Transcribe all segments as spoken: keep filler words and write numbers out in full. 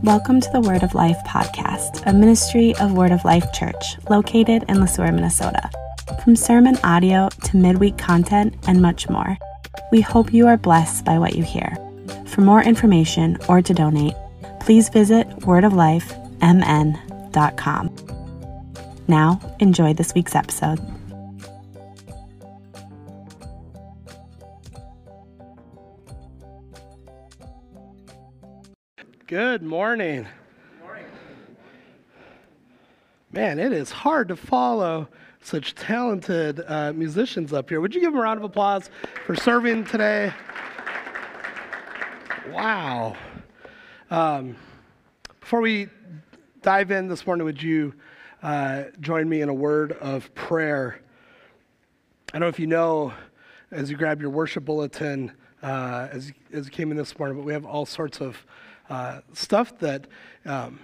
Welcome to the Word of Life podcast, a ministry of Word of Life Church, located in Le Sueur, Minnesota. From sermon audio to midweek content and much more, we hope you are blessed by what you hear. For more information or to donate, please visit word of life m n dot com. Now, enjoy this week's episode. Good morning. Good morning. Man, it is hard to follow such talented uh, musicians up here. Would you give them a round of applause for serving today? Wow. Um, before we dive in this morning, would you uh, join me in a word of prayer? I don't know if you know, as you grab your worship bulletin, uh, as, as you came in this morning, but we have all sorts of uh, stuff that um,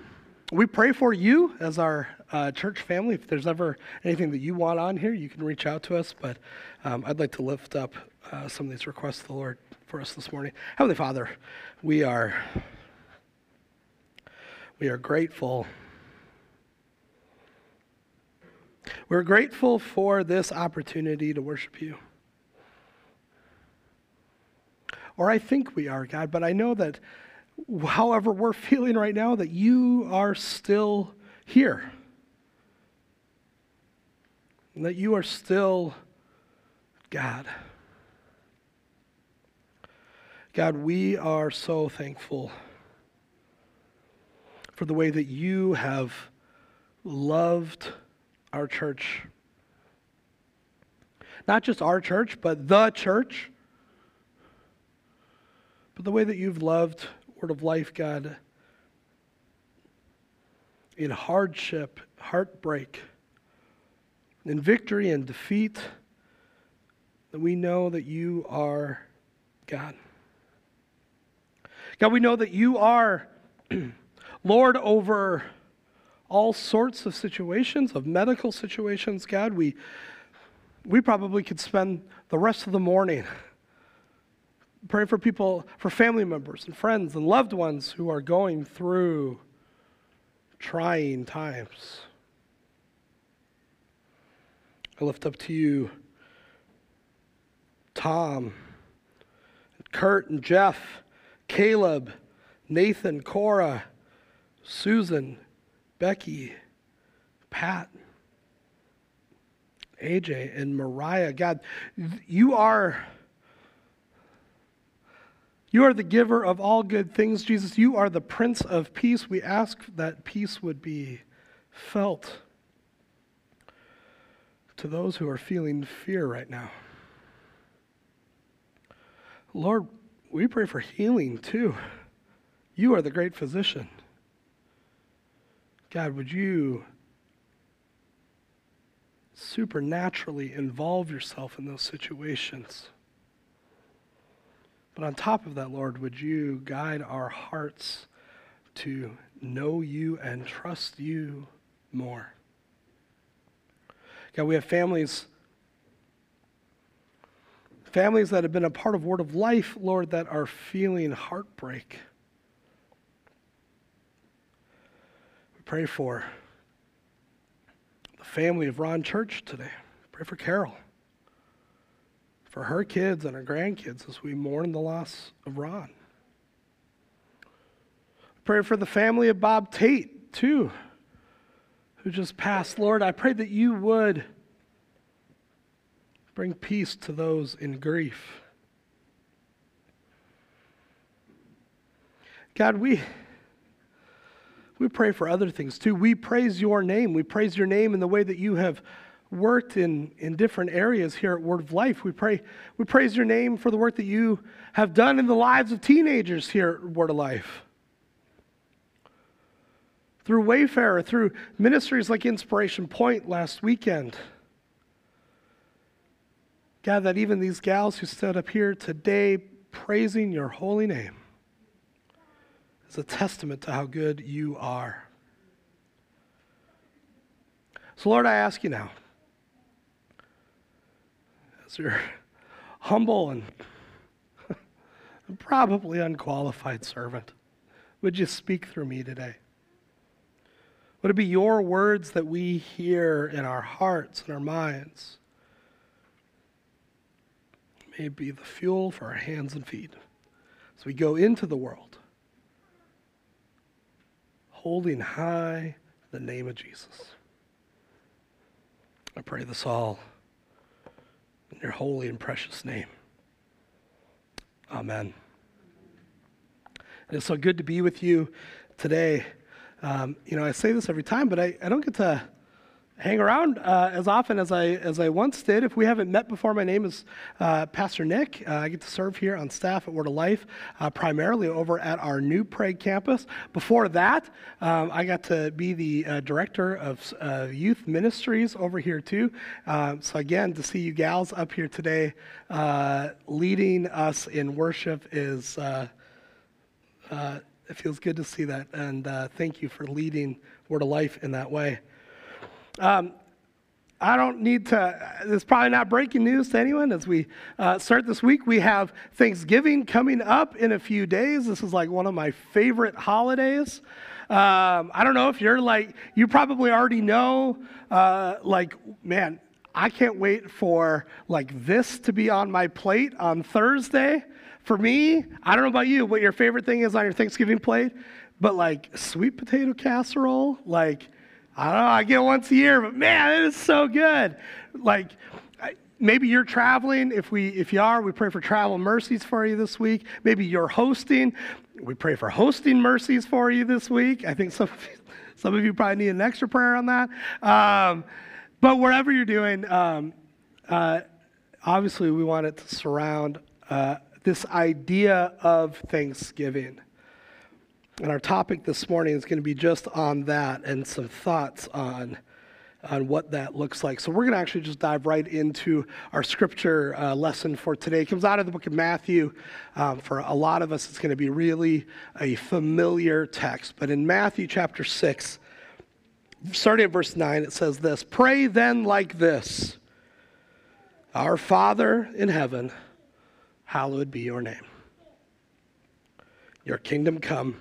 we pray for you as our uh, church family. If there's ever anything that you want on here, you can reach out to us, but um, I'd like to lift up uh, some of these requests to the Lord for us this morning. Heavenly Father, we are we are grateful. We're grateful for this opportunity to worship you. Or I think we are, God, but I know that however we're feeling right now, that you are still here. And that you are still God. God, we are so thankful for the way that you have loved our church. Not just our church, but the church. But the way that you've loved Word of Life, God, in hardship, heartbreak, in victory and defeat, that we know that you are God. God, we know that you are Lord over all sorts of situations, of medical situations. God, we we probably could spend the rest of the morning praying for people, for family members and friends and loved ones who are going through trying times. I lift up to you Tom, and Kurt and Jeff, Caleb, Nathan, Cora, Susan, Becky, Pat, A J, and Mariah. God, you are, you are the giver of all good things, Jesus. You are the Prince of Peace. We ask that peace would be felt to those who are feeling fear right now. Lord, we pray for healing too. You are the great physician. God, would you supernaturally involve yourself in those situations? But on top of that, Lord, would you guide our hearts to know you and trust you more? God, we have families Families that have been a part of Word of Life, Lord, that are feeling heartbreak. We pray for the family of Ron Church today. Pray for Carol, for her kids and her grandkids as we mourn the loss of Ron. Pray for the family of Bob Tate, too, who just passed. Lord, I pray that you would bring peace to those in grief. God, we, we pray for other things too. We praise your name. We praise your name in the way that you have worked in, in different areas here at Word of Life. We pray, we praise your name for the work that you have done in the lives of teenagers here at Word of Life. Through Wayfarer, through ministries like Inspiration Point last weekend. God, that even these gals who stood up here today praising your holy name is a testament to how good you are. So Lord, I ask you now, as your humble and probably unqualified servant, would you speak through me today? Would it be your words that we hear in our hearts and our minds? May it be the fuel for our hands and feet as we go into the world, holding high the name of Jesus. I pray this all in your holy and precious name. Amen. And it's so good to be with you today. Um, you know, I say this every time, but I, I don't get to hang around uh, as often as I as I once did. If we haven't met before, my name is uh, Pastor Nick. Uh, I get to serve here on staff at Word of Life, uh, primarily over at our New Prague campus. Before that, um, I got to be the uh, director of uh, youth ministries over here too. Um, so again, to see you gals up here today, uh, leading us in worship is uh, uh, it feels good to see that, and uh, thank you for leading Word of Life in that way. Um, I don't need to, it's probably not breaking news to anyone as we uh, start this week. We have Thanksgiving coming up in a few days. This is like one of my favorite holidays. Um, I don't know if you're like, you probably already know, uh, like, man, I can't wait for like this to be on my plate on Thursday. For me, I don't know about you, what your favorite thing is on your Thanksgiving plate, but like sweet potato casserole, like, I don't know, I get it once a year, but man, it is so good. Like, maybe you're traveling. If we, if you are, we pray for travel mercies for you this week. Maybe you're hosting. We pray for hosting mercies for you this week. I think some of you, some of you probably need an extra prayer on that. Um, but wherever you're doing, um, uh, obviously we want it to surround uh, this idea of Thanksgiving. And our topic this morning is going to be just on that and some thoughts on, on what that looks like. So we're going to actually just dive right into our scripture uh, lesson for today. It comes out of the book of Matthew. Um, for a lot of us, it's going to be really a familiar text. But in Matthew chapter six, starting at verse nine, it says this, "Pray then like this, Our Father in heaven, hallowed be your name. Your kingdom come.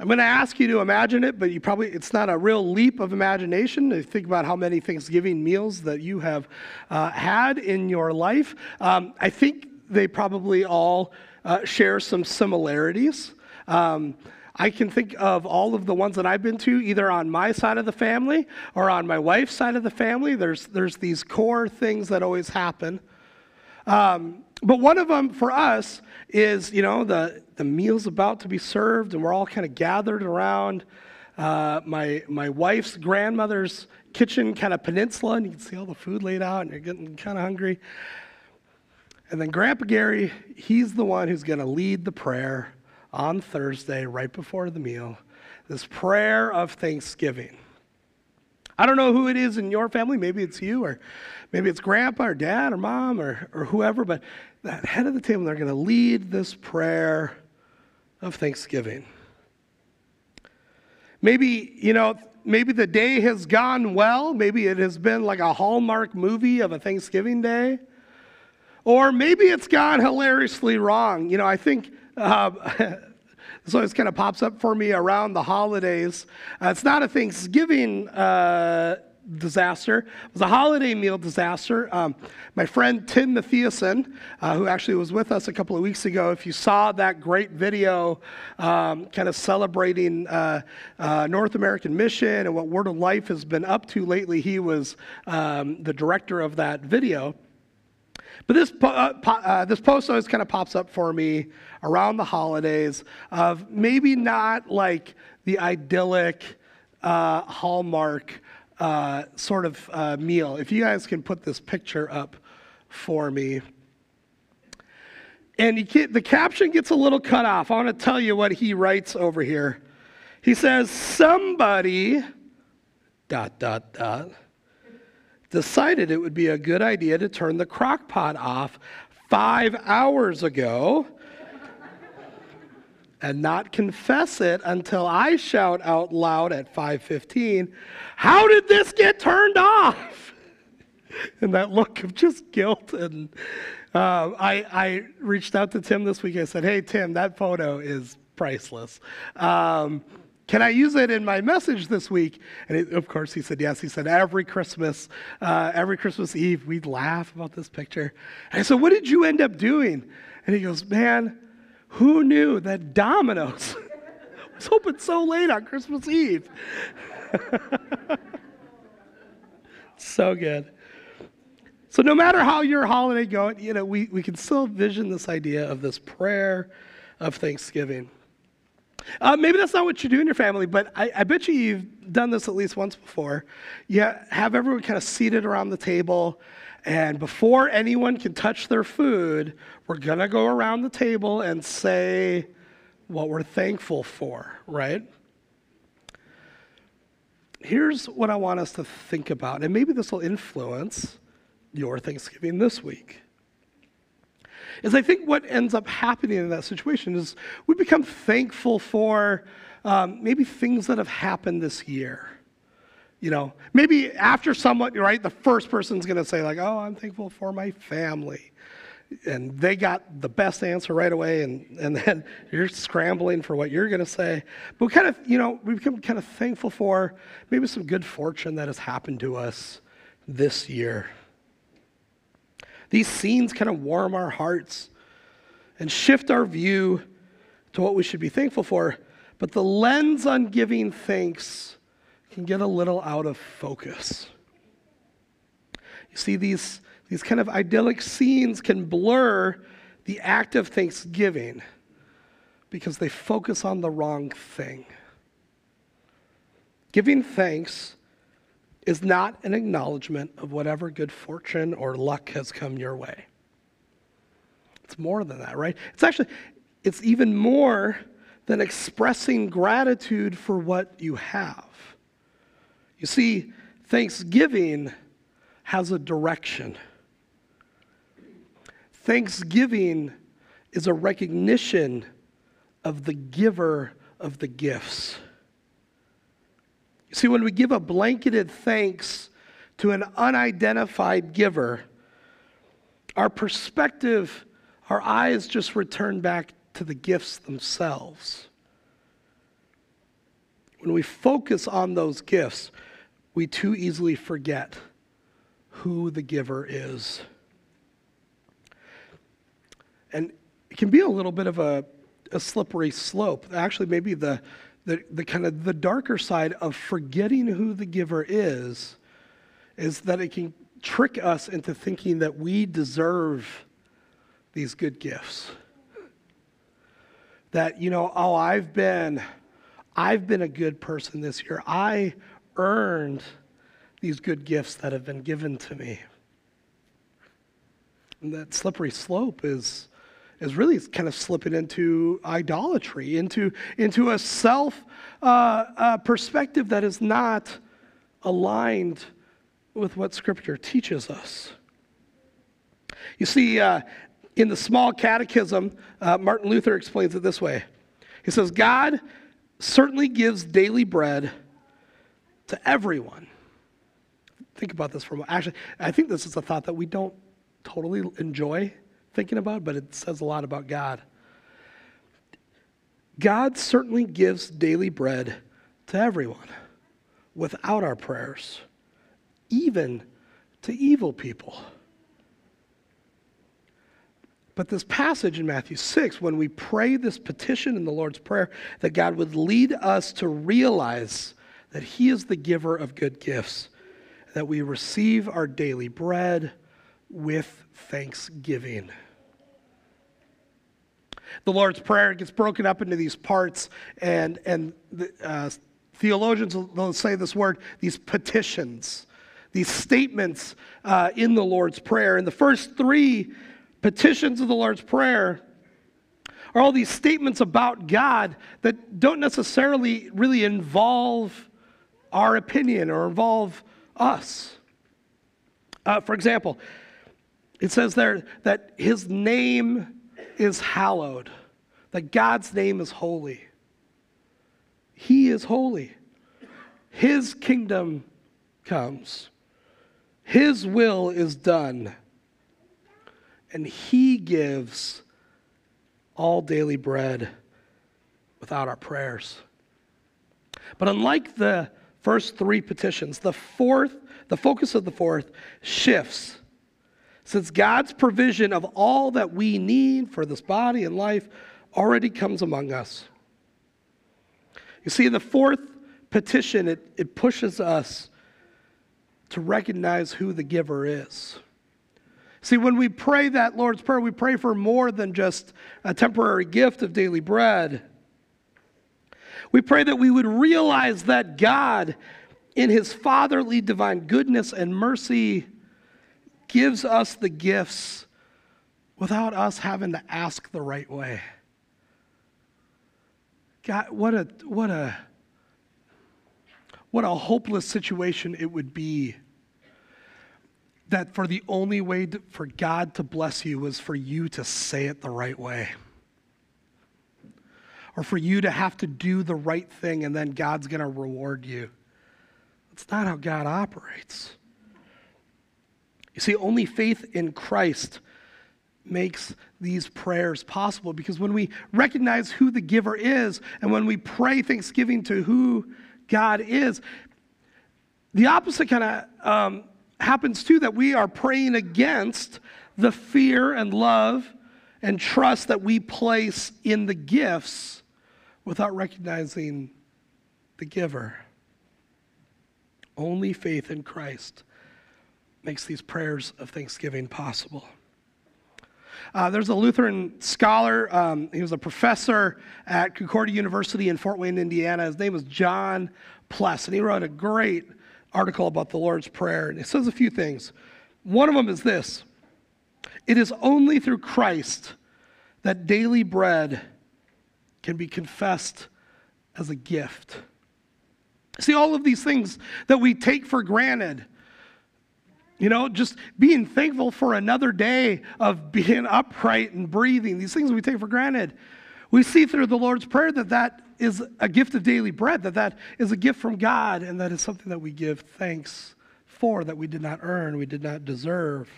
I'm going to ask you to imagine it, but you probably, it's not a real leap of imagination to think about how many Thanksgiving meals that you have uh, had in your life. Um, I think they probably all uh, share some similarities. Um, I can think of all of the ones that I've been to, either on my side of the family or on my wife's side of the family. There's, there's these core things that always happen. Um, but one of them for us is, you know, the, the meal's about to be served and we're all kind of gathered around uh, my, my wife's grandmother's kitchen kind of peninsula, and you can see all the food laid out and you're getting kind of hungry. And then Grandpa Gary, he's the one who's going to lead the prayer on Thursday right before the meal, this prayer of thanksgiving. I don't know who it is in your family. Maybe it's you, or maybe it's grandpa or dad or mom or, or whoever, but that head of the table, they're going to lead this prayer of thanksgiving. Maybe, you know, maybe the day has gone well. Maybe it has been like a Hallmark movie of a Thanksgiving day. Or maybe it's gone hilariously wrong. You know, I think... Uh, So it kind of pops up for me around the holidays. Uh, it's not a Thanksgiving uh, disaster. It was a holiday meal disaster. Um, my friend Tim Mathiasen, uh, who actually was with us a couple of weeks ago, if you saw that great video um, kind of celebrating uh, uh, North American mission and what Word of Life has been up to lately, he was um, the director of that video. But this uh, po uh, this post always kind of pops up for me around the holidays of maybe not like the idyllic uh, Hallmark uh, sort of uh, meal. If you guys can put this picture up for me. And he, the caption gets a little cut off. I want to tell you what he writes over here. He says, somebody, dot, dot, dot, decided it would be a good idea to turn the crock pot off five hours ago and not confess it until I shout out loud at five fifteen, how did this get turned off? And that look of just guilt. And uh, I, I reached out to Tim this week. I said, hey, Tim, that photo is priceless. Um, Can I use it in my message this week? And it, of course, he said yes. He said every Christmas, uh, every Christmas Eve, we'd laugh about this picture. And I said, what did you end up doing? And he goes, man, who knew that Domino's was open so late on Christmas Eve? So good. So no matter how your holiday goes, you know, we, we can still envision this idea of this prayer of Thanksgiving. Uh, maybe that's not what you do in your family, but I, I bet you you've done this at least once before. You have everyone kind of seated around the table, and before anyone can touch their food, we're going to go around the table and say what we're thankful for, right? Here's what I want us to think about, and maybe this will influence your Thanksgiving this week. Is I think what ends up happening in that situation is we become thankful for um, maybe things that have happened this year. You know, maybe after someone, right, the first person's going to say like, oh, I'm thankful for my family. And they got the best answer right away, and, and then you're scrambling for what you're going to say. But we kind of, you know, we become kind of thankful for maybe some good fortune that has happened to us this year. These scenes kind of warm our hearts and shift our view to what we should be thankful for, but the lens on giving thanks can get a little out of focus. You see, these, these kind of idyllic scenes can blur the act of thanksgiving because they focus on the wrong thing. Giving thanks is not an acknowledgement of whatever good fortune or luck has come your way. It's more than that, right? It's actually, it's even more than expressing gratitude for what you have. You see, thanksgiving has a direction. Thanksgiving is a recognition of the giver of the gifts. See, when we give a blanketed thanks to an unidentified giver, our perspective, our eyes just return back to the gifts themselves. When we focus on those gifts, we too easily forget who the giver is. And it can be a little bit of a, a slippery slope. Actually, maybe the The, the kind of the darker side of forgetting who the giver is, is that it can trick us into thinking that we deserve these good gifts. That, you know, oh, I've been, I've been a good person this year. I earned these good gifts that have been given to me. And that slippery slope is is really kind of slipping into idolatry, into, into a self uh, uh, perspective that is not aligned with what Scripture teaches us. You see, uh, in the Small Catechism, uh, Martin Luther explains it this way. He says, God certainly gives daily bread to everyone. Think about this for a moment. Actually, I think this is a thought that we don't totally enjoy thinking about, but it says a lot about God. God certainly gives daily bread to everyone without our prayers, even to evil people. But this passage in Matthew six, when we pray this petition in the Lord's Prayer, that God would lead us to realize that He is the giver of good gifts, that we receive our daily bread with thanksgiving. The Lord's Prayer gets broken up into these parts, and, and the, uh, theologians will say this word, these petitions, these statements uh, in the Lord's Prayer. And the first three petitions of the Lord's Prayer are all these statements about God that don't necessarily really involve our opinion or involve us. Uh, for example, it says there that his name is hallowed, that God's name is holy. He is holy. His kingdom comes. His will is done. And he gives all daily bread without our prayers. But unlike the first three petitions, the fourth, the focus of the fourth shifts. Since God's provision of all that we need for this body and life already comes among us. You see, in the fourth petition, it, it pushes us to recognize who the giver is. See, when we pray that Lord's Prayer, we pray for more than just a temporary gift of daily bread. We pray that we would realize that God, in his fatherly divine goodness and mercy, gives us the gifts without us having to ask the right way. God, what a what a what a hopeless situation it would be that for the only way to, for God to bless you was for you to say it the right way. Or for you to have to do the right thing and then God's going to reward you. That's not how God operates. You see, only faith in Christ makes these prayers possible, because when we recognize who the giver is and when we pray thanksgiving to who God is, the opposite kind of um, happens too, that we are praying against the fear and love and trust that we place in the gifts without recognizing the giver. Only faith in Christ makes these prayers of thanksgiving possible. Uh, there's a Lutheran scholar, um, he was a professor at Concordia University in Fort Wayne, Indiana. His name was John Pless, and he wrote a great article about the Lord's Prayer, and it says a few things. One of them is this: it is only through Christ that daily bread can be confessed as a gift. See, all of these things that we take for granted, you know, just being thankful for another day of being upright and breathing, these things we take for granted, we see through the Lord's Prayer that that is a gift of daily bread, that that is a gift from God, and that is something that we give thanks for, that we did not earn, we did not deserve.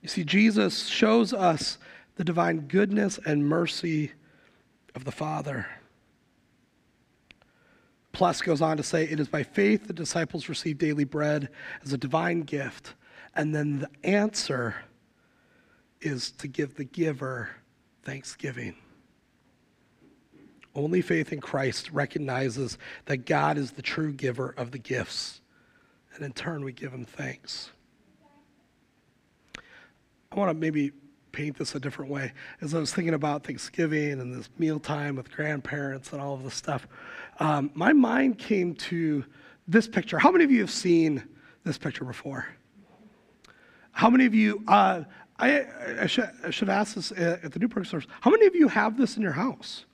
You see, Jesus shows us the divine goodness and mercy of the Father. Pless goes on to say, it is by faith the disciples receive daily bread as a divine gift, and then the answer is to give the giver thanksgiving. Only faith in Christ recognizes that God is the true giver of the gifts, and in turn we give him thanks. I want to maybe paint this a different way. As I was thinking about Thanksgiving and this mealtime with grandparents and all of this stuff, um, my mind came to this picture. How many of you have seen this picture before? How many of you, uh, I, I, should, I should ask this at the New Prague source, how many of you have this in your house?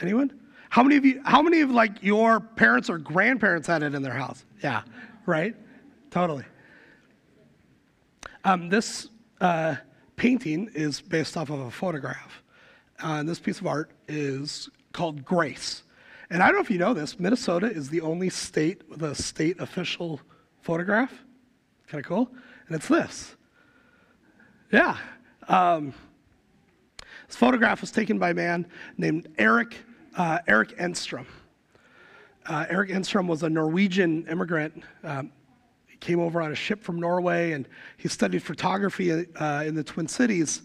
Anyone? How many of you, how many of like your parents or grandparents had it in their house? Yeah, right? Totally. Um, this uh, painting is based off of a photograph. Uh, and this piece of art is called Grace. And I don't know if you know this, Minnesota is the only state with a state official photograph. Kind of cool. And it's this. Yeah. Um, this photograph was taken by a man named Eric uh, Eric Enstrom. Uh, Eric Enstrom was a Norwegian immigrant. Um, he came over on a ship from Norway, and he studied photography uh, in the Twin Cities.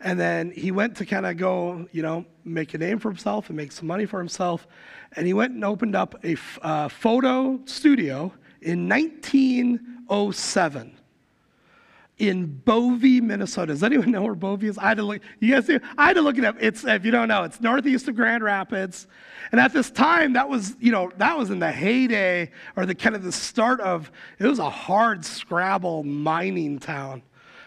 And then he went to kind of go, you know, make a name for himself and make some money for himself. And he went and opened up a f- uh, photo studio in nineteen oh seven. In Bovey, Minnesota. Does anyone know where Bovey is? I had to look, you guys do? I had to look it up. It's, if you don't know, it's northeast of Grand Rapids. And at this time, that was, you know, that was in the heyday, or the kind of the start of, it was a hard scrabble mining town.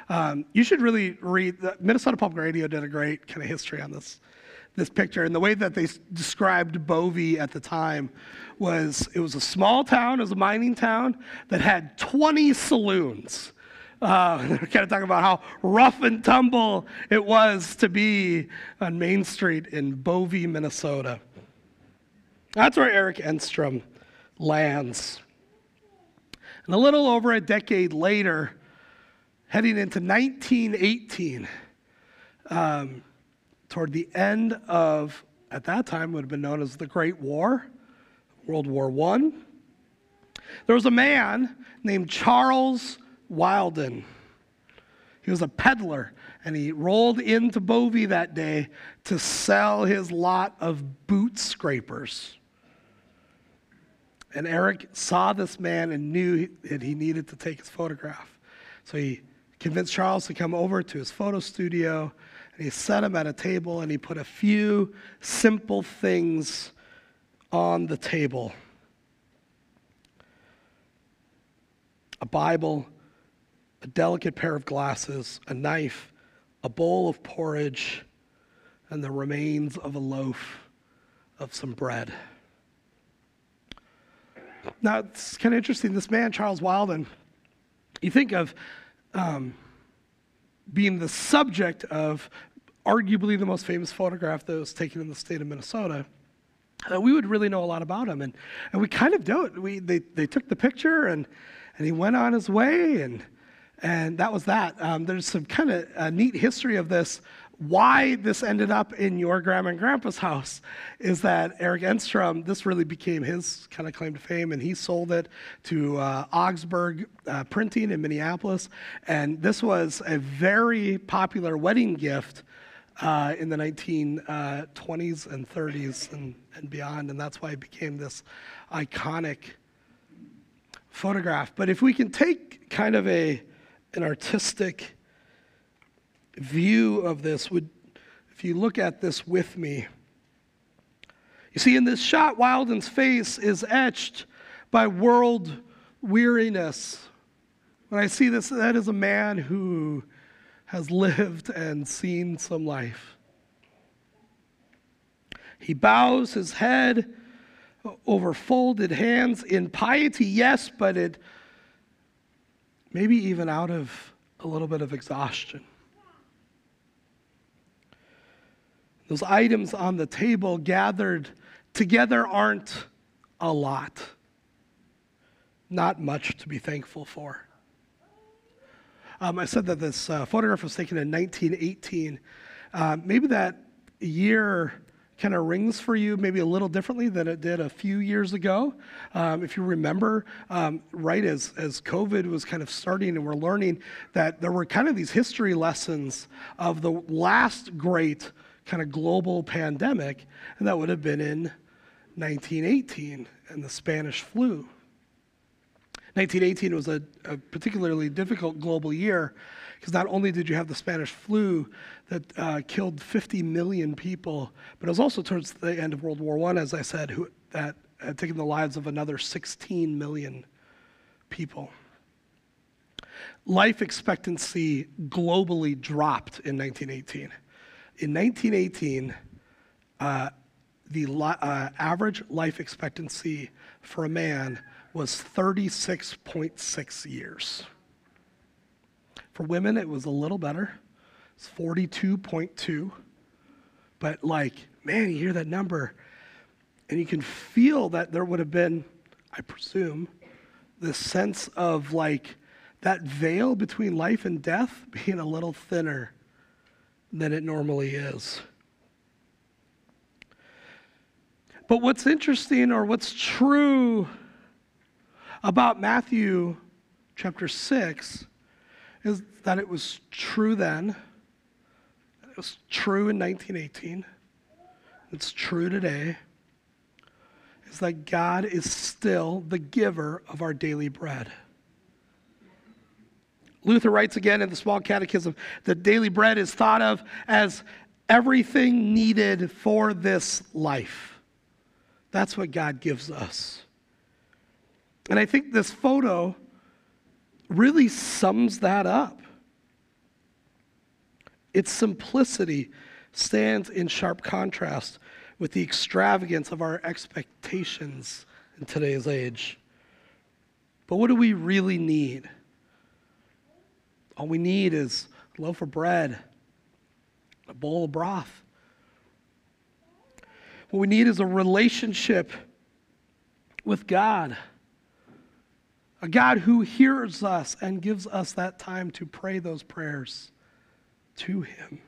Um, you should really read, the Minnesota Public Radio did a great kind of history on this this picture, and the way that they described Bovey at the time was it was a small town, it was a mining town that had twenty saloons. Uh, they're kind of talking about how rough and tumble it was to be on Main Street in Bovey, Minnesota. That's where Eric Enstrom lands. And a little over a decade later, heading into nineteen eighteen, um, toward the end of, at that time, would have been known as the Great War, World War One, there was a man named Charles Wilden. He was a peddler, and he rolled into Bovey that day to sell his lot of boot scrapers. And Eric saw this man and knew that he needed to take his photograph. So he convinced Charles to come over to his photo studio, and he set him at a table, and he put a few simple things on the table. A Bible, a delicate pair of glasses, a knife, a bowl of porridge, and the remains of a loaf of some bread. Now, it's kind of interesting. This man, Charles Wilden, you think of um, being the subject of arguably the most famous photograph that was taken in the state of Minnesota. Uh, we would really know a lot about him, and, and we kind of don't. We, they, they took the picture, and, and he went on his way, and And that was that. Um, there's some kind of uh, neat history of this. Why this ended up in your grandma and grandpa's house is that Eric Enstrom, this really became his kind of claim to fame, and he sold it to uh, Augsburg uh, Printing in Minneapolis. And this was a very popular wedding gift uh, in the nineteen twenties and thirties and, and beyond, and that's why it became this iconic photograph. But if we can take kind of a an artistic view of this, would, if you look at this with me, you see in this shot, Wilden's face is etched by world weariness. When I see this, that is a man who has lived and seen some life. He bows his head over folded hands in piety, yes, but it maybe even out of a little bit of exhaustion. Those items on the table gathered together aren't a lot. Not much to be thankful for. Um, I said that this uh, photograph was taken in nineteen eighteen. Uh, maybe that year kind of rings for you maybe a little differently than it did a few years ago. Um, if you remember, um, right as, as COVID was kind of starting and we're learning that there were kind of these history lessons of the last great kind of global pandemic, and that would have been in nineteen eighteen and the Spanish flu. nineteen eighteen was a, a particularly difficult global year because not only did you have the Spanish flu that uh, killed fifty million people, but it was also towards the end of World War One, as I said, who, that had taken the lives of another sixteen million people. Life expectancy globally dropped in nineteen eighteen. In nineteen eighteen, uh, the li uh, average life expectancy for a man was thirty-six point six years. For women, it was a little better. It's forty-two point two. But like, man, you hear that number, and you can feel that there would have been, I presume, this sense of like that veil between life and death being a little thinner than it normally is. But what's interesting, or what's true about Matthew chapter six, is that it was true then, it was true in nineteen eighteen, it's true today, is that God is still the giver of our daily bread. Luther writes again in the Small Catechism that daily bread is thought of as everything needed for this life. That's what God gives us. And I think this photo really sums that up. Its simplicity stands in sharp contrast with the extravagance of our expectations in today's age. But what do we really need? All we need is a loaf of bread, a bowl of broth. What we need is a relationship with God, a God who hears us and gives us that time to pray those prayers to Him.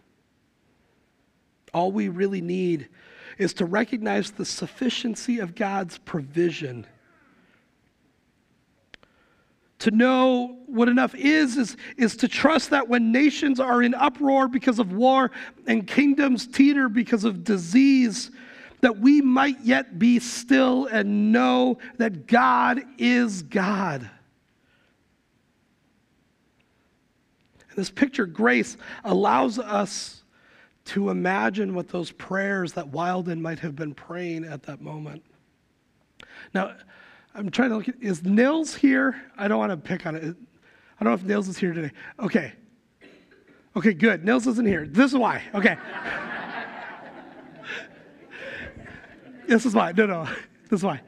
All we really need is to recognize the sufficiency of God's provision. To know what enough is, is, is to trust that when nations are in uproar because of war and kingdoms teeter because of disease, that we might yet be still and know that God is God. And this picture, Grace, allows us to imagine what those prayers that Wilden might have been praying at that moment. Now, I'm trying to look at, is Nils here? I don't want to pick on it. I don't know if Nils is here today. Okay. Okay, good. Nils isn't here. This is why. Okay. This is why. No, no. This is why.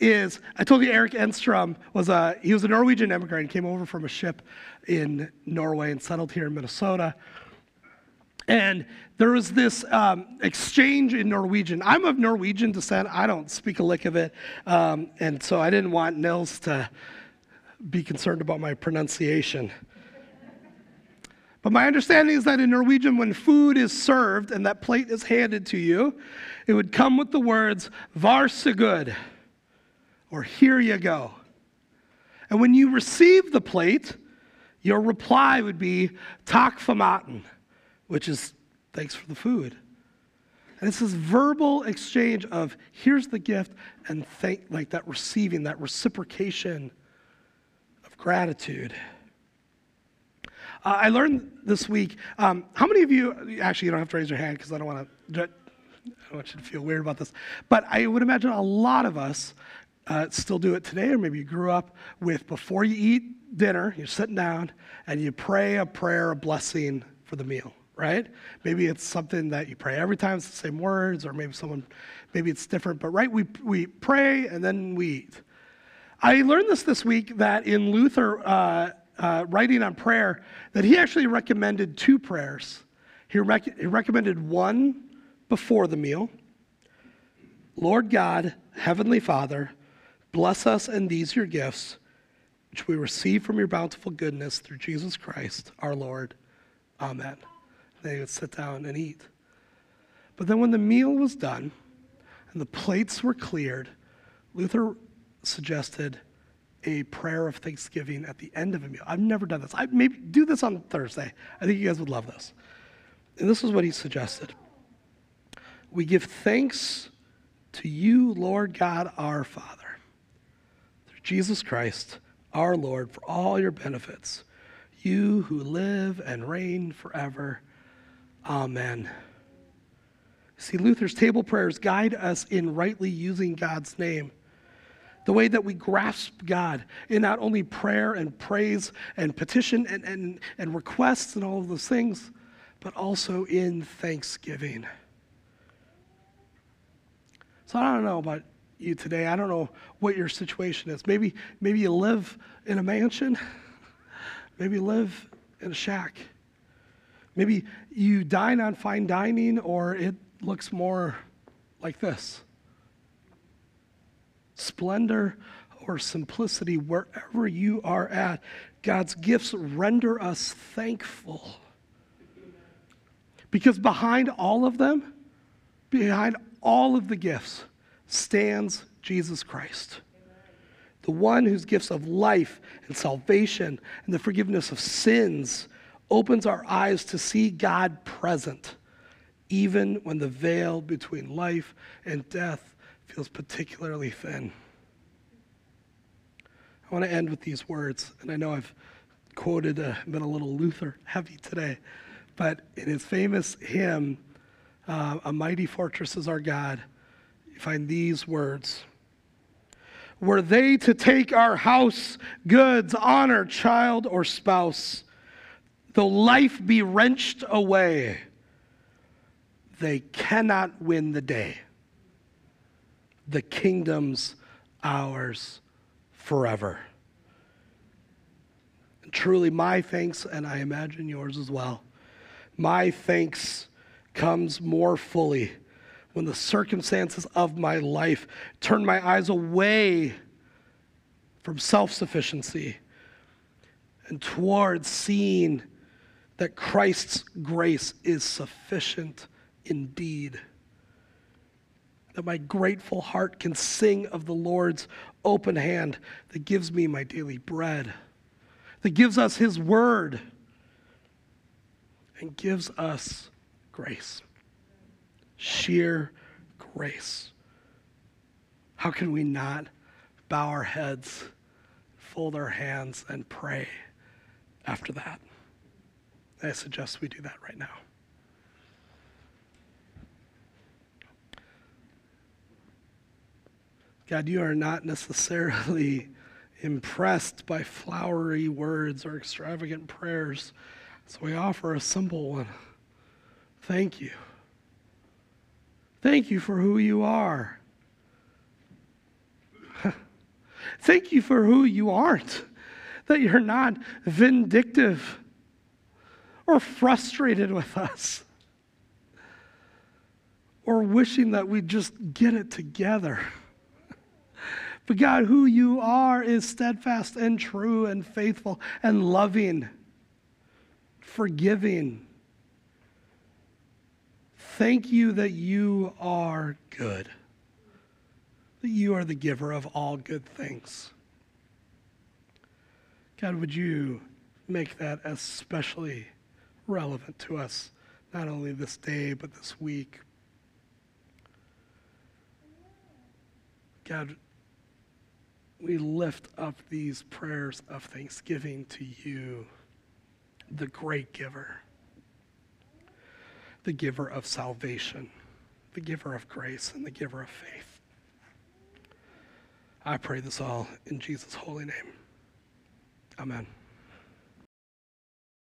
Is, I told you Eric Enstrom was a, he was a Norwegian immigrant and came over from a ship in Norway and settled here in Minnesota. And there was this um, exchange in Norwegian. I'm of Norwegian descent. I don't speak a lick of it. Um, and so I didn't want Nils to be concerned about my pronunciation. But my understanding is that in Norwegian, when food is served and that plate is handed to you, it would come with the words, "Var så godt," or "Here you go." And when you receive the plate, your reply would be, "Takk for maten," which is thanks for the food. And it's this verbal exchange of here's the gift and thank, like that receiving, that reciprocation of gratitude. Uh, I learned this week, um, how many of you, actually you don't have to raise your hand because I don't want to, I don't want you to feel weird about this, but I would imagine a lot of us uh, still do it today, or maybe you grew up with before you eat dinner, you're sitting down and you pray a prayer, a blessing for the meal. Right? Maybe it's something that you pray every time, it's the same words, or maybe someone, maybe it's different, but right, we we pray and then we eat. I learned this this week that in Luther, uh, uh, writing on prayer, that he actually recommended two prayers. He, rec- he recommended one before the meal. Lord God, Heavenly Father, bless us and these your gifts, which we receive from your bountiful goodness through Jesus Christ, our Lord. Amen. They would sit down and eat. But then when the meal was done and the plates were cleared, Luther suggested a prayer of thanksgiving at the end of a meal. I've never done this. I maybe do this on Thursday. I think you guys would love this. And this is what he suggested. We give thanks to you, Lord God, our Father, through Jesus Christ, our Lord, for all your benefits, you who live and reign forever. Amen. See, Luther's table prayers guide us in rightly using God's name. The way that we grasp God in not only prayer and praise and petition and, and, and requests and all of those things, but also in thanksgiving. So I don't know about you today. I don't know what your situation is. Maybe, maybe you live in a mansion. Maybe you live in a shack. Maybe you dine on fine dining, or it looks more like this. Splendor or simplicity, wherever you are at, God's gifts render us thankful. Because behind all of them, behind all of the gifts, stands Jesus Christ. The one whose gifts of life and salvation and the forgiveness of sins opens our eyes to see God present, even when the veil between life and death feels particularly thin. I want to end with these words, and I know I've quoted, uh, been a little Luther heavy today, but in his famous hymn, uh, A Mighty Fortress is Our God, you find these words. Were they to take our house, goods, honor, child, or spouse, Though life be wrenched away, they cannot win the day. The kingdom's ours forever. And truly, my thanks, and I imagine yours as well, my thanks comes more fully when the circumstances of my life turn my eyes away from self-sufficiency and towards seeing that Christ's grace is sufficient indeed. That my grateful heart can sing of the Lord's open hand that gives me my daily bread, that gives us his word and gives us grace. Sheer grace. How can we not bow our heads, fold our hands, and pray after that? I suggest we do that right now. God, you are not necessarily impressed by flowery words or extravagant prayers, so we offer a simple one. Thank you. Thank you for who you are. Thank you for who you aren't, that you're not vindictive or frustrated with us or wishing that we just get it together. But God, who you are is steadfast and true and faithful and loving, forgiving. Thank you that you are good, that you are the giver of all good things. God, would you make that especially relevant to us, not only this day, but this week. God, we lift up these prayers of thanksgiving to you, the great giver, the giver of salvation, the giver of grace, and the giver of faith. I pray this all in Jesus' holy name. Amen.